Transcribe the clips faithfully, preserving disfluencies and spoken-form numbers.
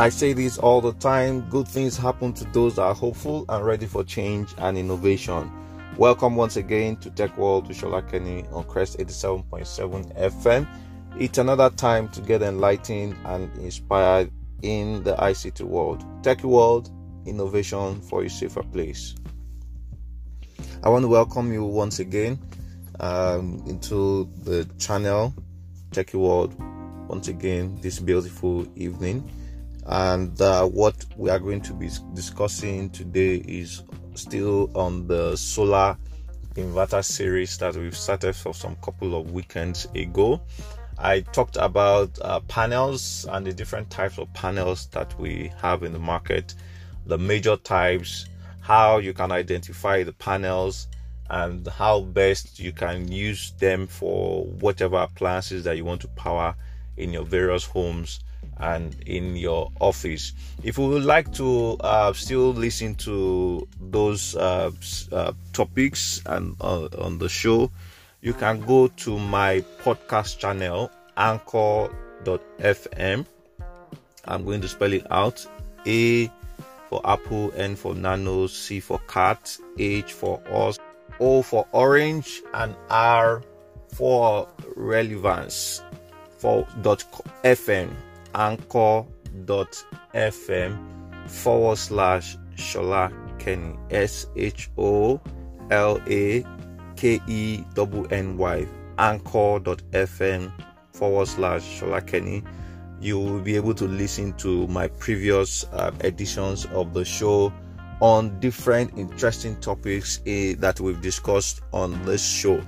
I say this all the time, good things happen to those that are hopeful and ready for change and innovation. Welcome once again to Tech World with Shola Kenny on Crest eighty-seven point seven F M. It's another time to get enlightened and inspired in the I C T world. Tech World, innovation for a safer place. I want to welcome you once again um, into the channel Tech World once again this beautiful evening. And uh, what we are going to be discussing today is still on the solar inverter series that we've started for some couple of weekends ago. I talked about uh, panels and the different types of panels that we have in the market, the major types, how you can identify the panels, and how best you can use them for whatever appliances that you want to power in your various homes and in your office. If you would like to uh, still listen to those uh, uh, topics and uh, on the show, you can go to my podcast channel, anchor dot f m. I'm going to spell it out: A for Apple, N for Nano, C for Cat, H for Us, O for Orange, and R for Relevance. For .fm. anchor dot f m forward slash Shola Kenny, S H O L A K E N N Y, anchor dot f m forward slash Shola Kenny. You will be able to listen to my previous uh, editions of the show on different interesting topics uh, that we've discussed on this show.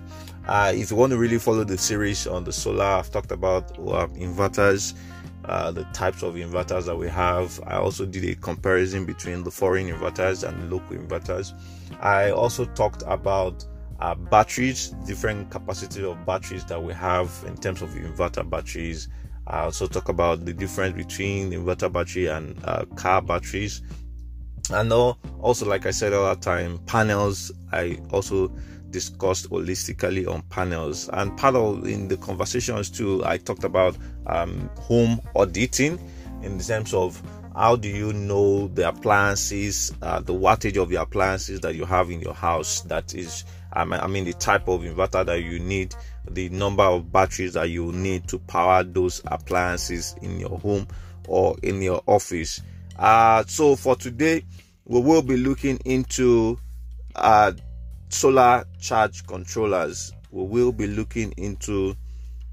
Uh, if you want to really follow the series on the solar, I've talked about uh, inverters, Uh, the types of inverters that we have. I also did a comparison between the foreign inverters and the local inverters. I also talked about uh, batteries, different capacity of batteries that we have in terms of inverter batteries. I also talk about the difference between inverter battery and uh, car batteries. And also, like I said all the time, panels. I also discussed holistically on panels, and part of in the conversations too, I talked about um, home auditing in the sense of how do you know the appliances, uh, the wattage of the appliances that you have in your house. That is, I mean, the type of inverter that you need, the number of batteries that you need to power those appliances in your home or in your office. Uh, so for today, we will be looking into uh, solar charge controllers. We will be looking into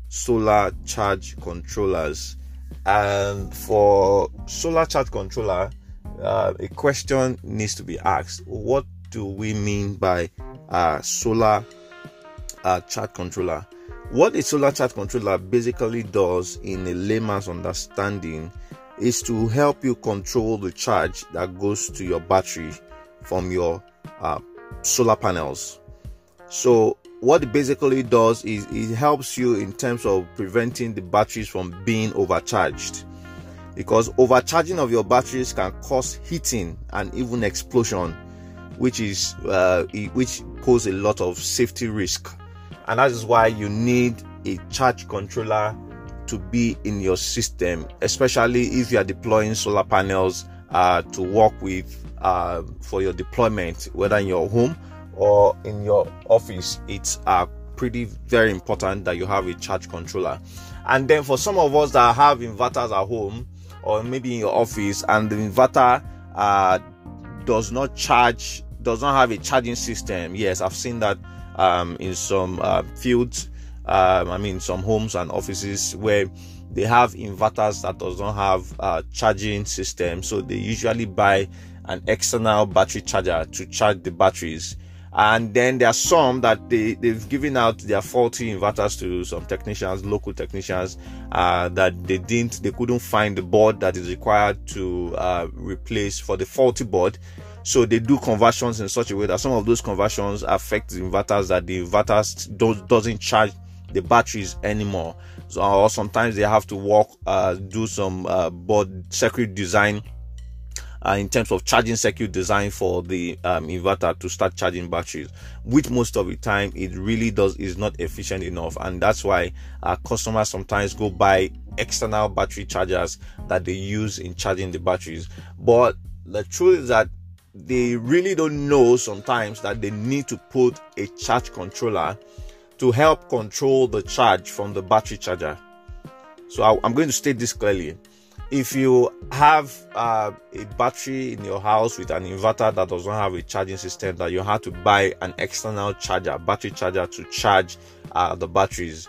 solar charge controllers. And for solar charge controller, uh, a question needs to be asked: what do we mean by uh, solar uh, charge controller? What a solar charge controller basically does, in a layman's understanding, is to help you control the charge that goes to your battery from your uh, solar panels. So what it basically does is it helps you in terms of preventing the batteries from being overcharged, because overcharging of your batteries can cause heating and even explosion, which is uh, which pose a lot of safety risk. And that is why you need a charge controller to be in your system, especially if you are deploying solar panels uh, to work with uh, for your deployment, whether in your home or in your office. It's uh, pretty very important that you have a charge controller. And then for some of us that have inverters at home or maybe in your office, and the inverter uh, does not charge, does not have a charging system. Yes, I've seen that um, in some uh, fields. Um, I mean, some homes and offices where they have inverters that does not have a charging system, so they usually buy an external battery charger to charge the batteries. And then there are some that they, they've given out their faulty inverters to some technicians, local technicians, uh, that they didn't, they couldn't find the board that is required to uh, replace for the faulty board. So they do conversions in such a way that some of those conversions affect the inverters, that the inverters do, doesn't charge the batteries anymore. So, or sometimes they have to work, uh, do some uh, board circuit design uh, in terms of charging circuit design for the um, inverter to start charging batteries, which most of the time it really does is not efficient enough. And that's why uh, customers sometimes go buy external battery chargers that they use in charging the batteries. But the truth is that they really don't know sometimes that they need to put a charge controller to help control the charge from the battery charger. So I, I'm going to state this clearly. If you have uh, a battery in your house with an inverter that doesn't have a charging system, that you have to buy an external charger, battery charger to charge uh, the batteries,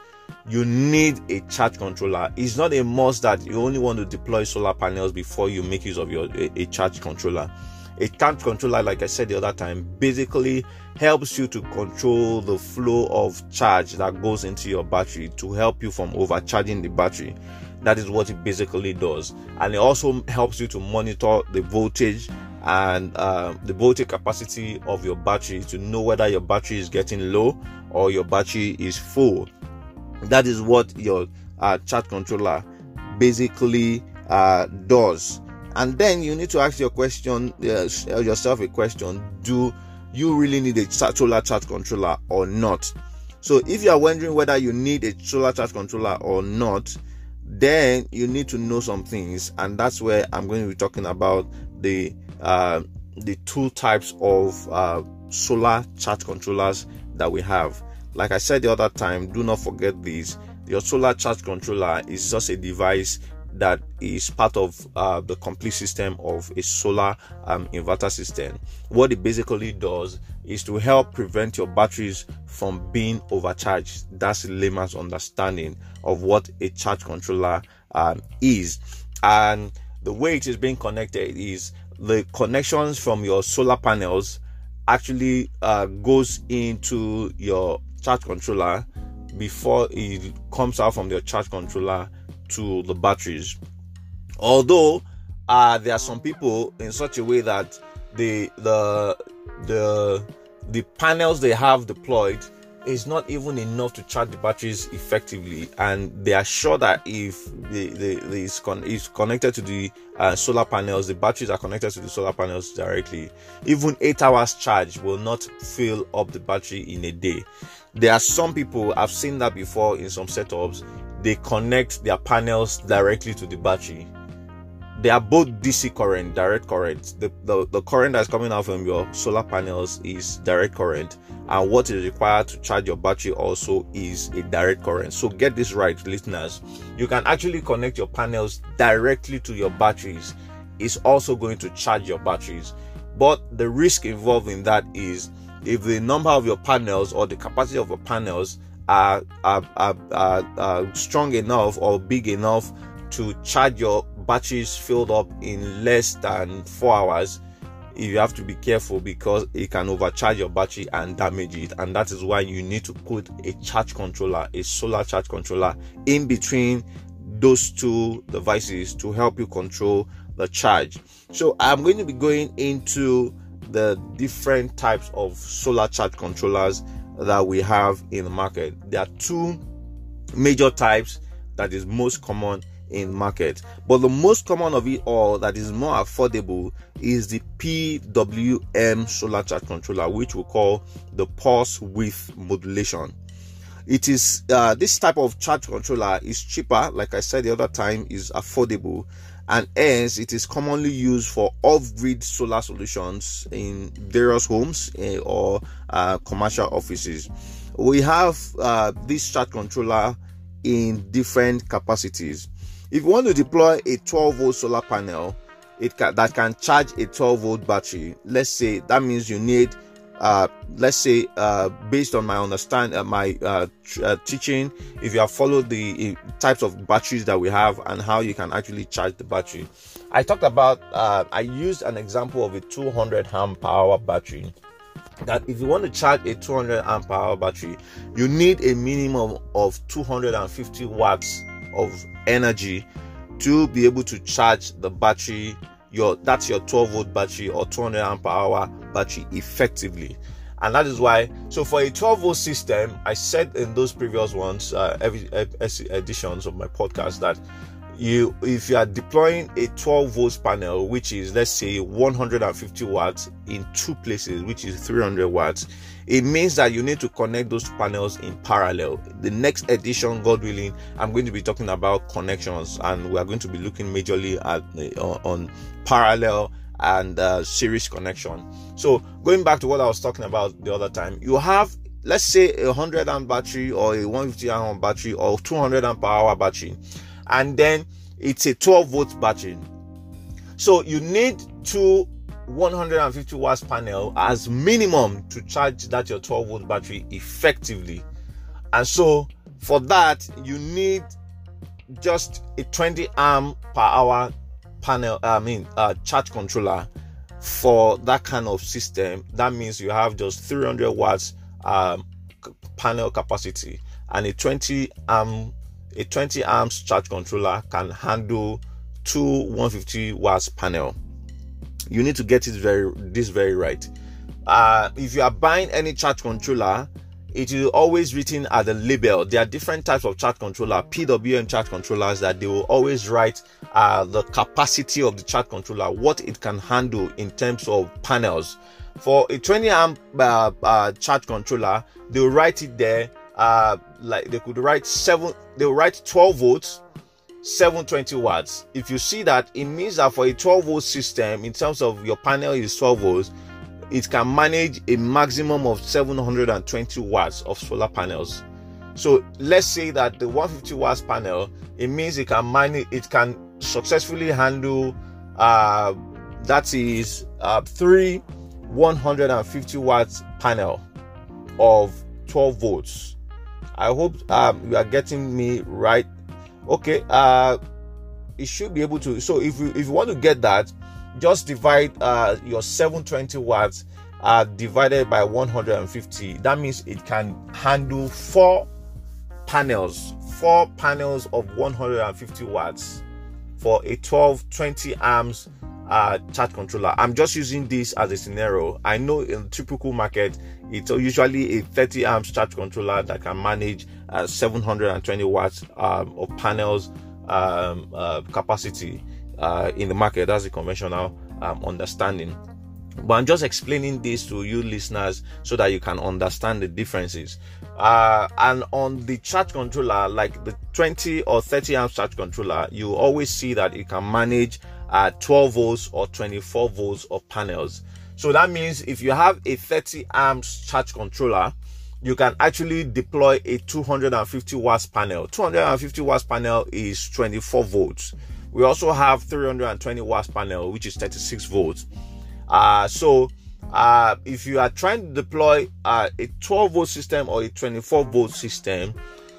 you need a charge controller. It's not a must that you only want to deploy solar panels before you make use of your a, a charge controller. A charge controller, like I said the other time, basically helps you to control the flow of charge that goes into your battery to help you from overcharging the battery. That is what it basically does. And it also helps you to monitor the voltage and uh, the voltage capacity of your battery to know whether your battery is getting low or your battery is full. That is what your uh, charge controller basically uh, does. And then you need to ask your question, uh, yourself a question: do you really need a solar charge controller or not? So if you are wondering whether you need a solar charge controller or not, then you need to know some things, and that's where I'm going to be talking about the uh, the two types of uh, solar charge controllers that we have. Like I said the other time, do not forget this. Your solar charge controller is just a device that is part of uh, the complete system of a solar um, inverter system. What it basically does is to help prevent your batteries from being overcharged. That's the layman's understanding of what a charge controller um, is. And the way it is being connected is the connections from your solar panels actually uh, goes into your charge controller before it comes out from your charge controller to the batteries. Although uh, there are some people in such a way that the the the the panels they have deployed is not even enough to charge the batteries effectively, and they are sure that if the the, the is con- is connected to the uh, solar panels, the batteries are connected to the solar panels directly. Even eight hours charge will not fill up the battery in a day. There are some people, I've seen that before in some setups. They connect their panels directly to the battery. They are both D C current, direct current. The, the, the current that's coming out from your solar panels is direct current, and what is required to charge your battery also is a direct current. So get this right, listeners. You can actually connect your panels directly to your batteries. It's also going to charge your batteries. But the risk involved in that is if the number of your panels or the capacity of your panels Are, are, are, are strong enough or big enough to charge your batteries filled up in less than four hours, you have to be careful because it can overcharge your battery and damage it. And that is why you need to put a charge controller, a solar charge controller, in between those two devices to help you control the charge. So I'm going to be going into the different types of solar charge controllers that we have in the market. There are two major types that is most common in the market, but the most common of it all that is more affordable is the P W M solar charge controller, which we call the pulse width modulation. It is uh, this type of charge controller is cheaper, like I said the other time, is affordable, and hence it is commonly used for off-grid solar solutions in various homes uh, or uh, commercial offices. We have uh, this charge controller in different capacities. If you want to deploy a twelve volt solar panel, it ca- that can charge a twelve volt battery, let's say, that means you need Uh, let's say, uh, based on my understand, uh, my uh, tr- uh, teaching, if you have followed the uh, types of batteries that we have and how you can actually charge the battery, I talked about. Uh, I used an example of a two hundred amp hour battery. That if you want to charge a two hundred amp hour battery, you need a minimum of two hundred fifty watts of energy to be able to charge the battery. Your that's your twelve volt battery or two hundred amp hour battery effectively. And that is why, so for a twelve volt system, I said in those previous ones, uh, every, every editions of my podcast, that you if you are deploying a twelve volts panel, which is, let's say, one hundred fifty watts in two places, which is three hundred watts, it means that you need to connect those panels in parallel. The next edition, God willing, I'm going to be talking about connections, and we are going to be looking majorly at uh, on parallel and uh, series connection. So going back to what I was talking about the other time, you have, let's say, a one hundred amp battery or a one hundred fifty amp battery or two hundred amp per hour battery, and then it's a twelve volt battery. So you need two one hundred fifty watts panel as minimum to charge that your twelve volt battery effectively. And so for that, you need just a twenty amp per hour panel, I mean uh, charge controller for that kind of system. That means you have just three hundred watts um, panel capacity, and a twenty amp a twenty amps charge controller can handle two one hundred fifty watts panel. You need to get it very this very right. Uh, if you are buying any charge controller, it is always written at the label. There are different types of charge controller, P W M charge controllers, that they will always write uh, the capacity of the charge controller, what it can handle in terms of panels. For a twenty amp uh, uh, charge controller, they will write it there. Uh, like they could write seven, they will write twelve volts, seven hundred twenty watts. If you see that, it means that for a twelve volt system, in terms of your panel is twelve volts, it can manage a maximum of seven hundred twenty watts of solar panels. So let's say that the one hundred fifty watts panel, it means it can manage, it can successfully handle uh, that is uh, three one hundred fifty watts panel of twelve volts. I hope um, you are getting me right. Okay, uh, it should be able to. So if you if you want to get that, just divide uh, your seven hundred twenty watts uh, divided by one hundred fifty. That means it can handle four panels, four panels of one hundred fifty watts for a twelve twenty amps uh, charge controller. I'm just using this as a scenario. I know in typical market, it's usually a thirty amps charge controller that can manage uh, seven hundred twenty watts um, of panels um, uh, capacity. Uh, in the market, that's the conventional um, understanding. But I'm just explaining this to you listeners so that you can understand the differences. Uh, and on the charge controller, like the twenty or thirty amp charge controller, you always see that it can manage uh, twelve volts or twenty-four volts of panels. So that means if you have a thirty amps charge controller, you can actually deploy a two hundred fifty watts panel. two hundred fifty watts panel is twenty-four volts. We also have three hundred twenty watts panel, which is thirty-six volts. Uh, so uh, if you are trying to deploy uh, a twelve volt system or a twenty-four volt system,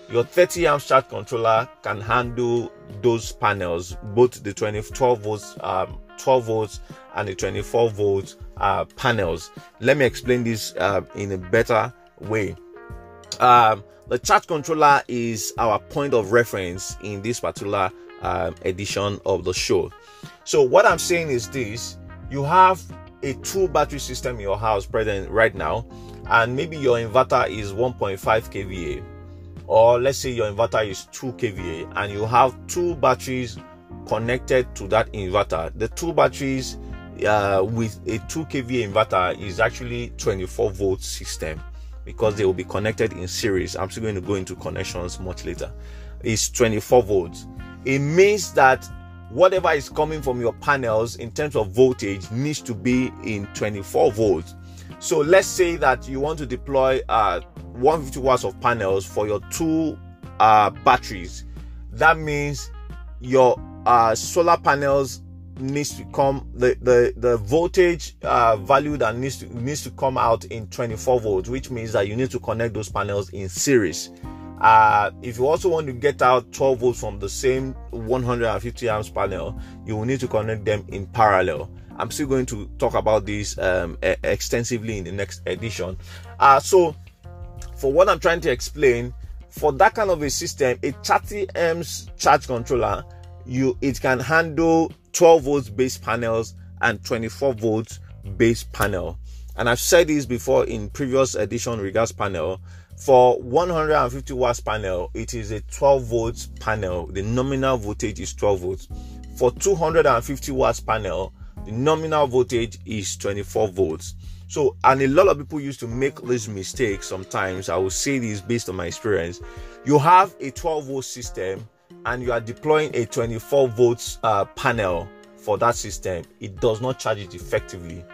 your thirty amp charge controller can handle those panels, both the twelve volts, um, twelve volts and the twenty-four volts uh, panels. Let me explain this uh, in a better way. Um, the charge controller is our point of reference in this particular Um, edition of the show. So what I'm saying is this: you have a two battery system in your house present right now, and maybe your inverter is one point five k V A, or let's say your inverter is two k V A, and you have two batteries connected to that inverter. The two batteries uh, with a two k V A inverter is actually twenty-four volt system, because they will be connected in series. I'm still going to go into connections much later. It's twenty-four volts. It means that whatever is coming from your panels in terms of voltage needs to be in twenty-four volts. So let's say that you want to deploy uh, one hundred fifty watts of panels for your two uh, batteries. That means your uh, solar panels needs to come, the the, the voltage uh, value that needs to needs to come out in twenty-four volts, which means that you need to connect those panels in series. Uh, if you also want to get out twelve volts from the same one hundred fifty amps panel, you will need to connect them in parallel. I'm still going to talk about this um, extensively in the next edition. Uh, so, for what I'm trying to explain, for that kind of a system, a thirty amps charge controller, you it can handle twelve volts base panels and twenty-four volts base panel. And I've said this before in previous edition regards panel. For one hundred fifty watts panel, it is a twelve volts panel. The nominal voltage is twelve volts. For two hundred fifty watts panel, the nominal voltage is twenty-four volts. So, and a lot of people used to make this mistake sometimes. I will say this based on my experience. You have a twelve volt system and you are deploying a twenty-four volts uh, panel for that system. It does not charge it effectively.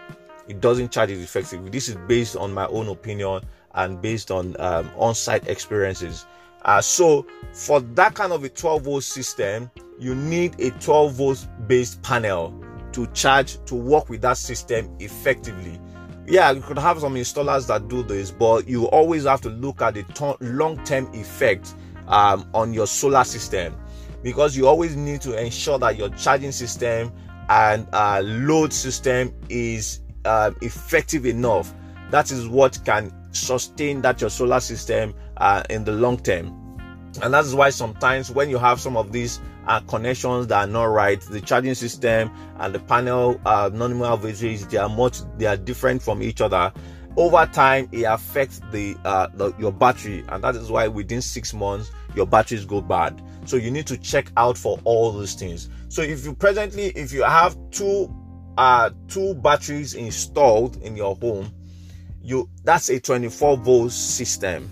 It doesn't charge it effectively. This is based on my own opinion and based on um, on-site experiences. Uh, so, for that kind of a twelve volt system, you need a twelve volt based panel to charge, to work with that system effectively. Yeah, you could have some installers that do this, but you always have to look at the t- long-term effect um, on your solar system, because you always need to ensure that your charging system and uh, load system is uh, effective enough. That is what can sustain that your solar system uh, in the long term. And that's why sometimes when you have some of these Uh, connections that are not right, the charging system and the panel uh, nominal voltage, they are much they are different from each other. Over time, it affects the, uh, the your battery, and that is why within six months your batteries go bad. So you need to check out for all those things. So if you presently, if you have two uh, two batteries installed in your home, you that's a twenty-four volt system.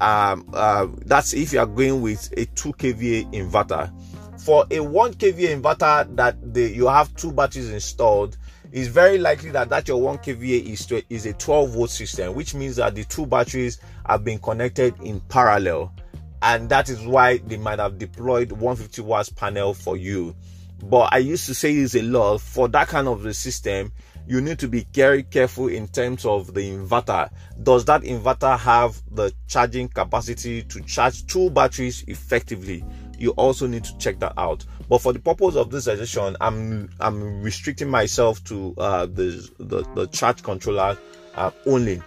Um, uh, that's if you are going with a two kilovolt inverter. For a one kilovolt inverter that the, you have two batteries installed, it's very likely that, that your one kilovolt is, is a twelve volt system, which means that the two batteries have been connected in parallel. And that is why they might have deployed one hundred fifty watts panel for you. But I used to say this a lot, for that kind of a system, you need to be very careful in terms of the inverter. Does that inverter have the charging capacity to charge two batteries effectively? You also need to check that out. But for the purpose of this session, I'm I'm restricting myself to uh, the, the the charge controller uh, only.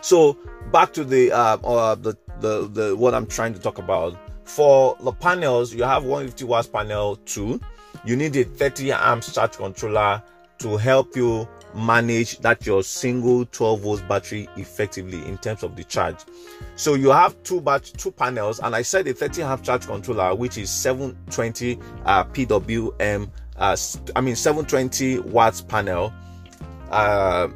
So back to the uh, uh, the, the the what I'm trying to talk about. For the panels, you have one hundred fifty watts panel two. You need a thirty amps charge controller to help you manage that your single twelve volt battery effectively in terms of the charge. So you have two batch two panels, and I said a thirty amp charge controller, which is seven twenty uh, P W M uh, I mean seven hundred twenty watts panel. Uh,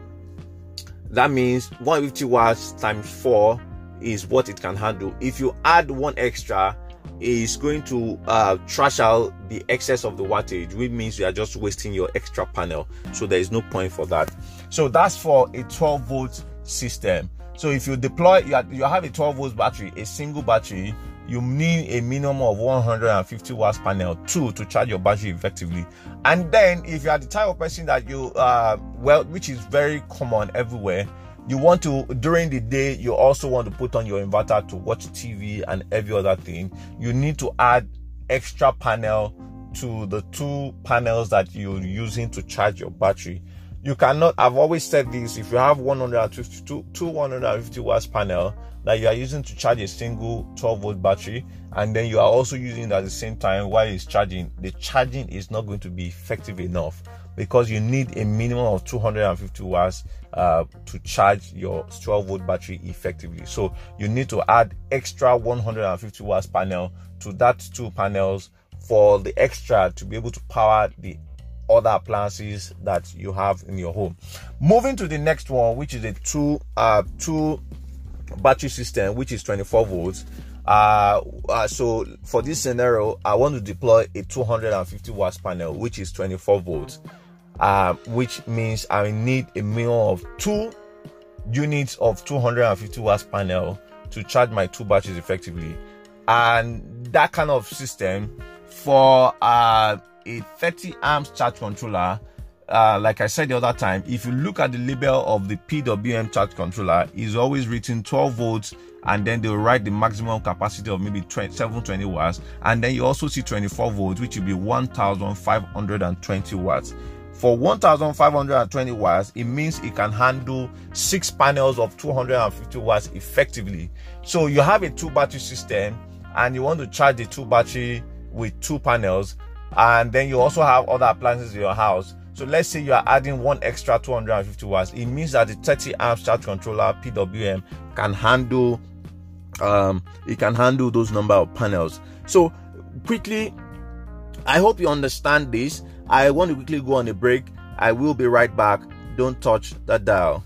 that means one hundred fifty watts times four is what it can handle. If you add one extra, is going to uh, trash out the excess of the wattage, which means you are just wasting your extra panel. So there is no point for that. So that's for a twelve volt system. So if you deploy, you have, you have a twelve volt battery, a single battery, you need a minimum of one hundred fifty watts panel two to charge your battery effectively. And then if you are the type of person that you, uh, well, which is very common everywhere, you want to, during the day, you also want to put on your inverter to watch T V and every other thing. You need to add extra panel to the two panels that you're using to charge your battery. You cannot, I've always said this, if you have one hundred fifty, two, two hundred fifty watts panel that you are using to charge a single twelve volt battery, and then you are also using it at the same time while it's charging, the charging is not going to be effective enough, because you need a minimum of two hundred fifty watts uh, to charge your twelve volt battery effectively. So you need to add extra one hundred fifty watts panel to that two panels for the extra to be able to power the other appliances that you have in your home. Moving to the next one, which is a two uh, two battery system, which is twenty-four volts. Uh, uh, so for this scenario, I want to deploy a two hundred fifty watts panel, which is twenty-four volts. Uh, which means I need a minimum of two units of two hundred fifty watts panel to charge my two batteries effectively. And that kind of system, for uh, a thirty amps charge controller, uh, like I said the other time, if you look at the label of the P W M charge controller, it's always written twelve volts, and then they'll write the maximum capacity of maybe seven hundred twenty watts, and then you also see twenty-four volts, which will be one thousand five hundred twenty watts. For one thousand five hundred twenty watts, it means it can handle six panels of two hundred fifty watts effectively. So you have a two battery system and you want to charge the two battery with two panels, and then you also have other appliances in your house. So let's say you are adding one extra two hundred fifty watts. It means that the thirty amps charge controller P W M can handle um, it can handle those number of panels. So quickly, I hope you understand this. I want to quickly go on a break. I will be right back. Don't touch that dial.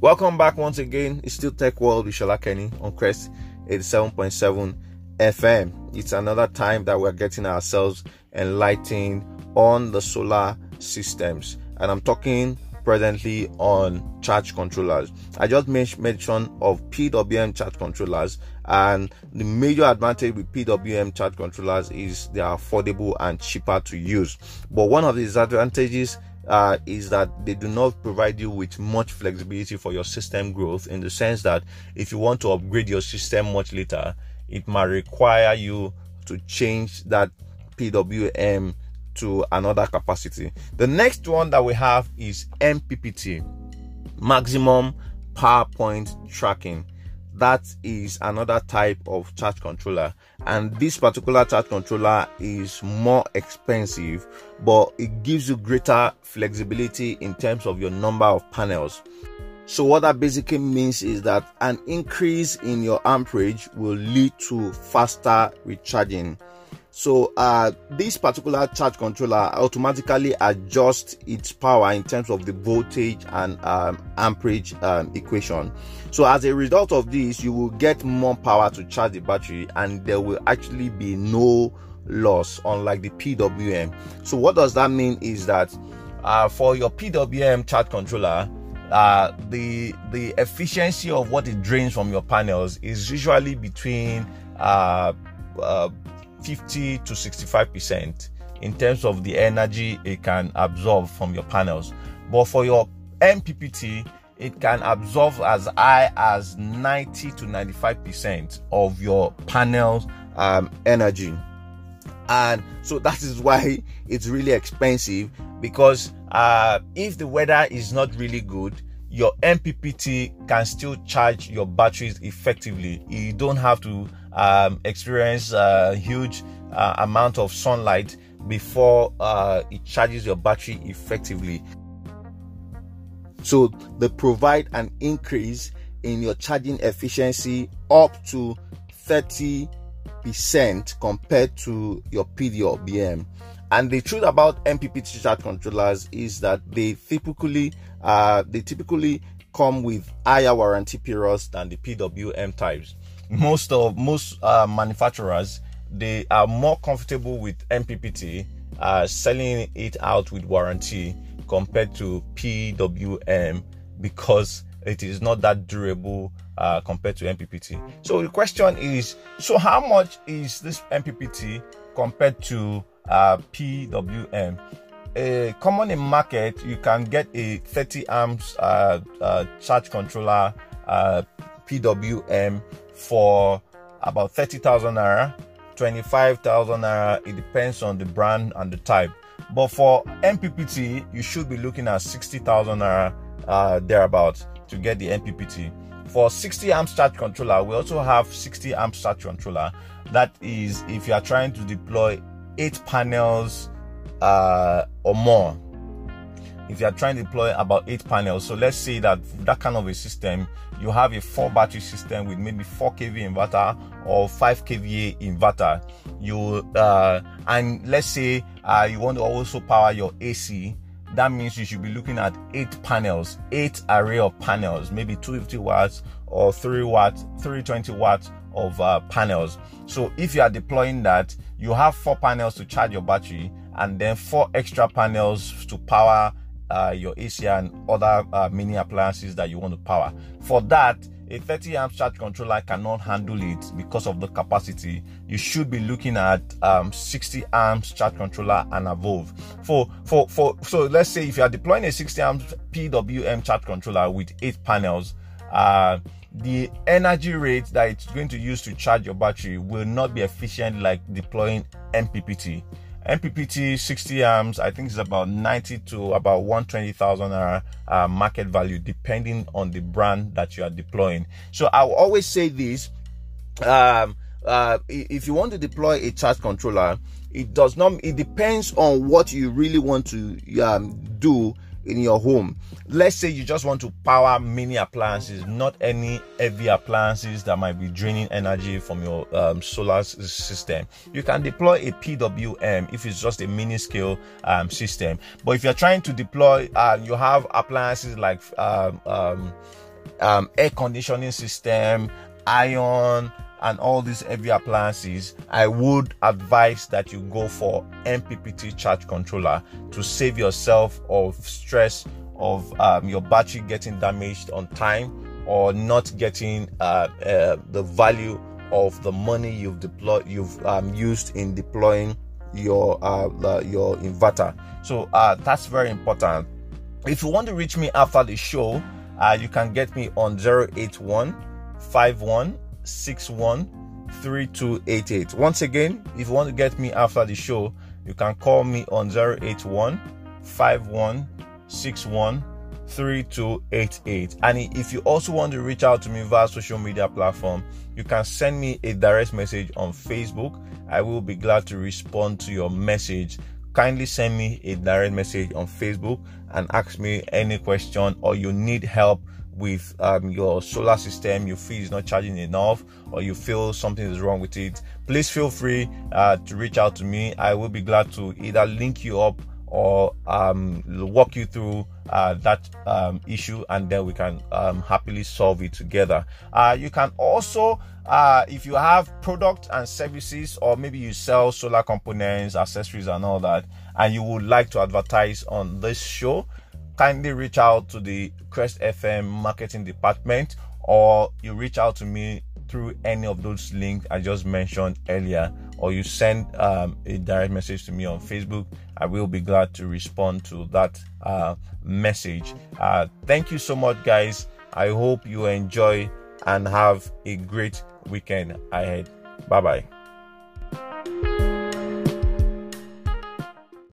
Welcome back once again. It's still Tech World with Shola Kenny on Crest eighty-seven point seven F M. It's another time that we're getting ourselves enlightened on the solar systems. And I'm talking presently on charge controllers. I just made mention of P W M charge controllers, and the major advantage with P W M charge controllers is they are affordable and cheaper to use. But one of the disadvantages uh, is that they do not provide you with much flexibility for your system growth, in the sense that if you want to upgrade your system much later, it might require you to change that P W M to another capacity. The next one that we have is M P P T, maximum power point tracking. That is another type of charge controller, and this particular charge controller is more expensive, but it gives you greater flexibility in terms of your number of panels. So what that basically means is that an increase in your amperage will lead to faster recharging. So uh, this particular charge controller automatically adjusts its power in terms of the voltage and um, amperage um, equation. So as a result of this, you will get more power to charge the battery, and there will actually be no loss, unlike the P W M. So what does that mean is that uh, for your P W M charge controller, uh, the, the efficiency of what it drains from your panels is usually between uh, uh, fifty to sixty-five percent in terms of the energy it can absorb from your panels. But for your M P P T, it can absorb as high as ninety to ninety-five percent of your panel's um, energy. And so that is why it's really expensive, because uh, if the weather is not really good, your M P P T can still charge your batteries effectively. You don't have to um, experience a huge uh, amount of sunlight before uh, it charges your battery effectively. So they provide an increase in your charging efficiency up to thirty percent compared to your P W M. And the truth about M P P T charge controllers is that they typically uh, they typically come with higher warranty periods than the P W M types. Most of most uh, manufacturers, they are more comfortable with M P P T uh, selling it out with warranty compared to P W M, because it is not that durable uh, compared to M P P T. So the question is, so how much is this M P P T compared to Uh, P W M? A common in market, you can get a thirty amps uh, uh, charge controller uh, P W M for about thirty thousand naira, twenty-five thousand naira. It depends on the brand and the type. But for M P P T, you should be looking at sixty thousand naira uh, thereabouts to get the M P P T. For sixty amps charge controller, we also have sixty amps charge controller. That is if you are trying to deploy eight panels uh, or more. If you are trying to deploy about eight panels, so let's say that that kind of a system, you have a four battery system with maybe four k V inverter or five k V A inverter. You uh, and let's say uh, you want to also power your A C. That means you should be looking at eight panels, eight array of panels, maybe two hundred fifty watts or three watts, three hundred twenty watts of uh, panels. So if you are deploying that, you have four panels to charge your battery, and then four extra panels to power uh, your A C and other uh, mini appliances that you want to power. For that, a thirty amp charge controller cannot handle it because of the capacity. You should be looking at um, sixty amps charge controller and above. For for for so let's say if you are deploying a sixty amps P W M charge controller with eight panels, uh, the energy rate that it's going to use to charge your battery will not be efficient like deploying M P P T. M P P T sixty amps, I think, is about ninety to about one hundred twenty thousand uh, uh, market value, depending on the brand that you are deploying. So I will always say this: um, uh, if you want to deploy a charge controller, it does not. It depends on what you really want to um, do in your home. Let's say you just want to power mini appliances, not any heavy appliances that might be draining energy from your um, solar system. You can deploy a P W M if it's just a mini scale um, system. But if you're trying to deploy, uh, you have appliances like um, um, um, air conditioning system, iron, and all these heavy appliances, I would advise that you go for M P P T charge controller to save yourself of stress of um, your battery getting damaged on time or not getting uh, uh, the value of the money you've deployed, you've um, used in deploying your uh, uh, your inverter. So uh, that's very important. If you want to reach me after the show, uh, you can get me on zero eight one, five one six one, three two eight eight. Once again, if you want to get me after the show, you can call me on zero eight one, five one six one, three two eight eight. And if you also want to reach out to me via social media platform, you can send me a direct message on Facebook. I will be glad to respond to your message. Kindly send me a direct message on Facebook and ask me any question, or you need help with um, your solar system, you feel it's not charging enough, or you feel something is wrong with it, please feel free uh, to reach out to me. I will be glad to either link you up or um, walk you through uh, that um, issue, and then we can um, happily solve it together. Uh, you can also, uh, if you have products and services, or maybe you sell solar components, accessories, and all that, and you would like to advertise on this show, kindly reach out to the Crest F M marketing department, or you reach out to me through any of those links I just mentioned earlier, or you send um, a direct message to me on Facebook. I will be glad to respond to that uh, message. Uh, thank you so much, guys. I hope you enjoy and have a great weekend ahead. Bye-bye.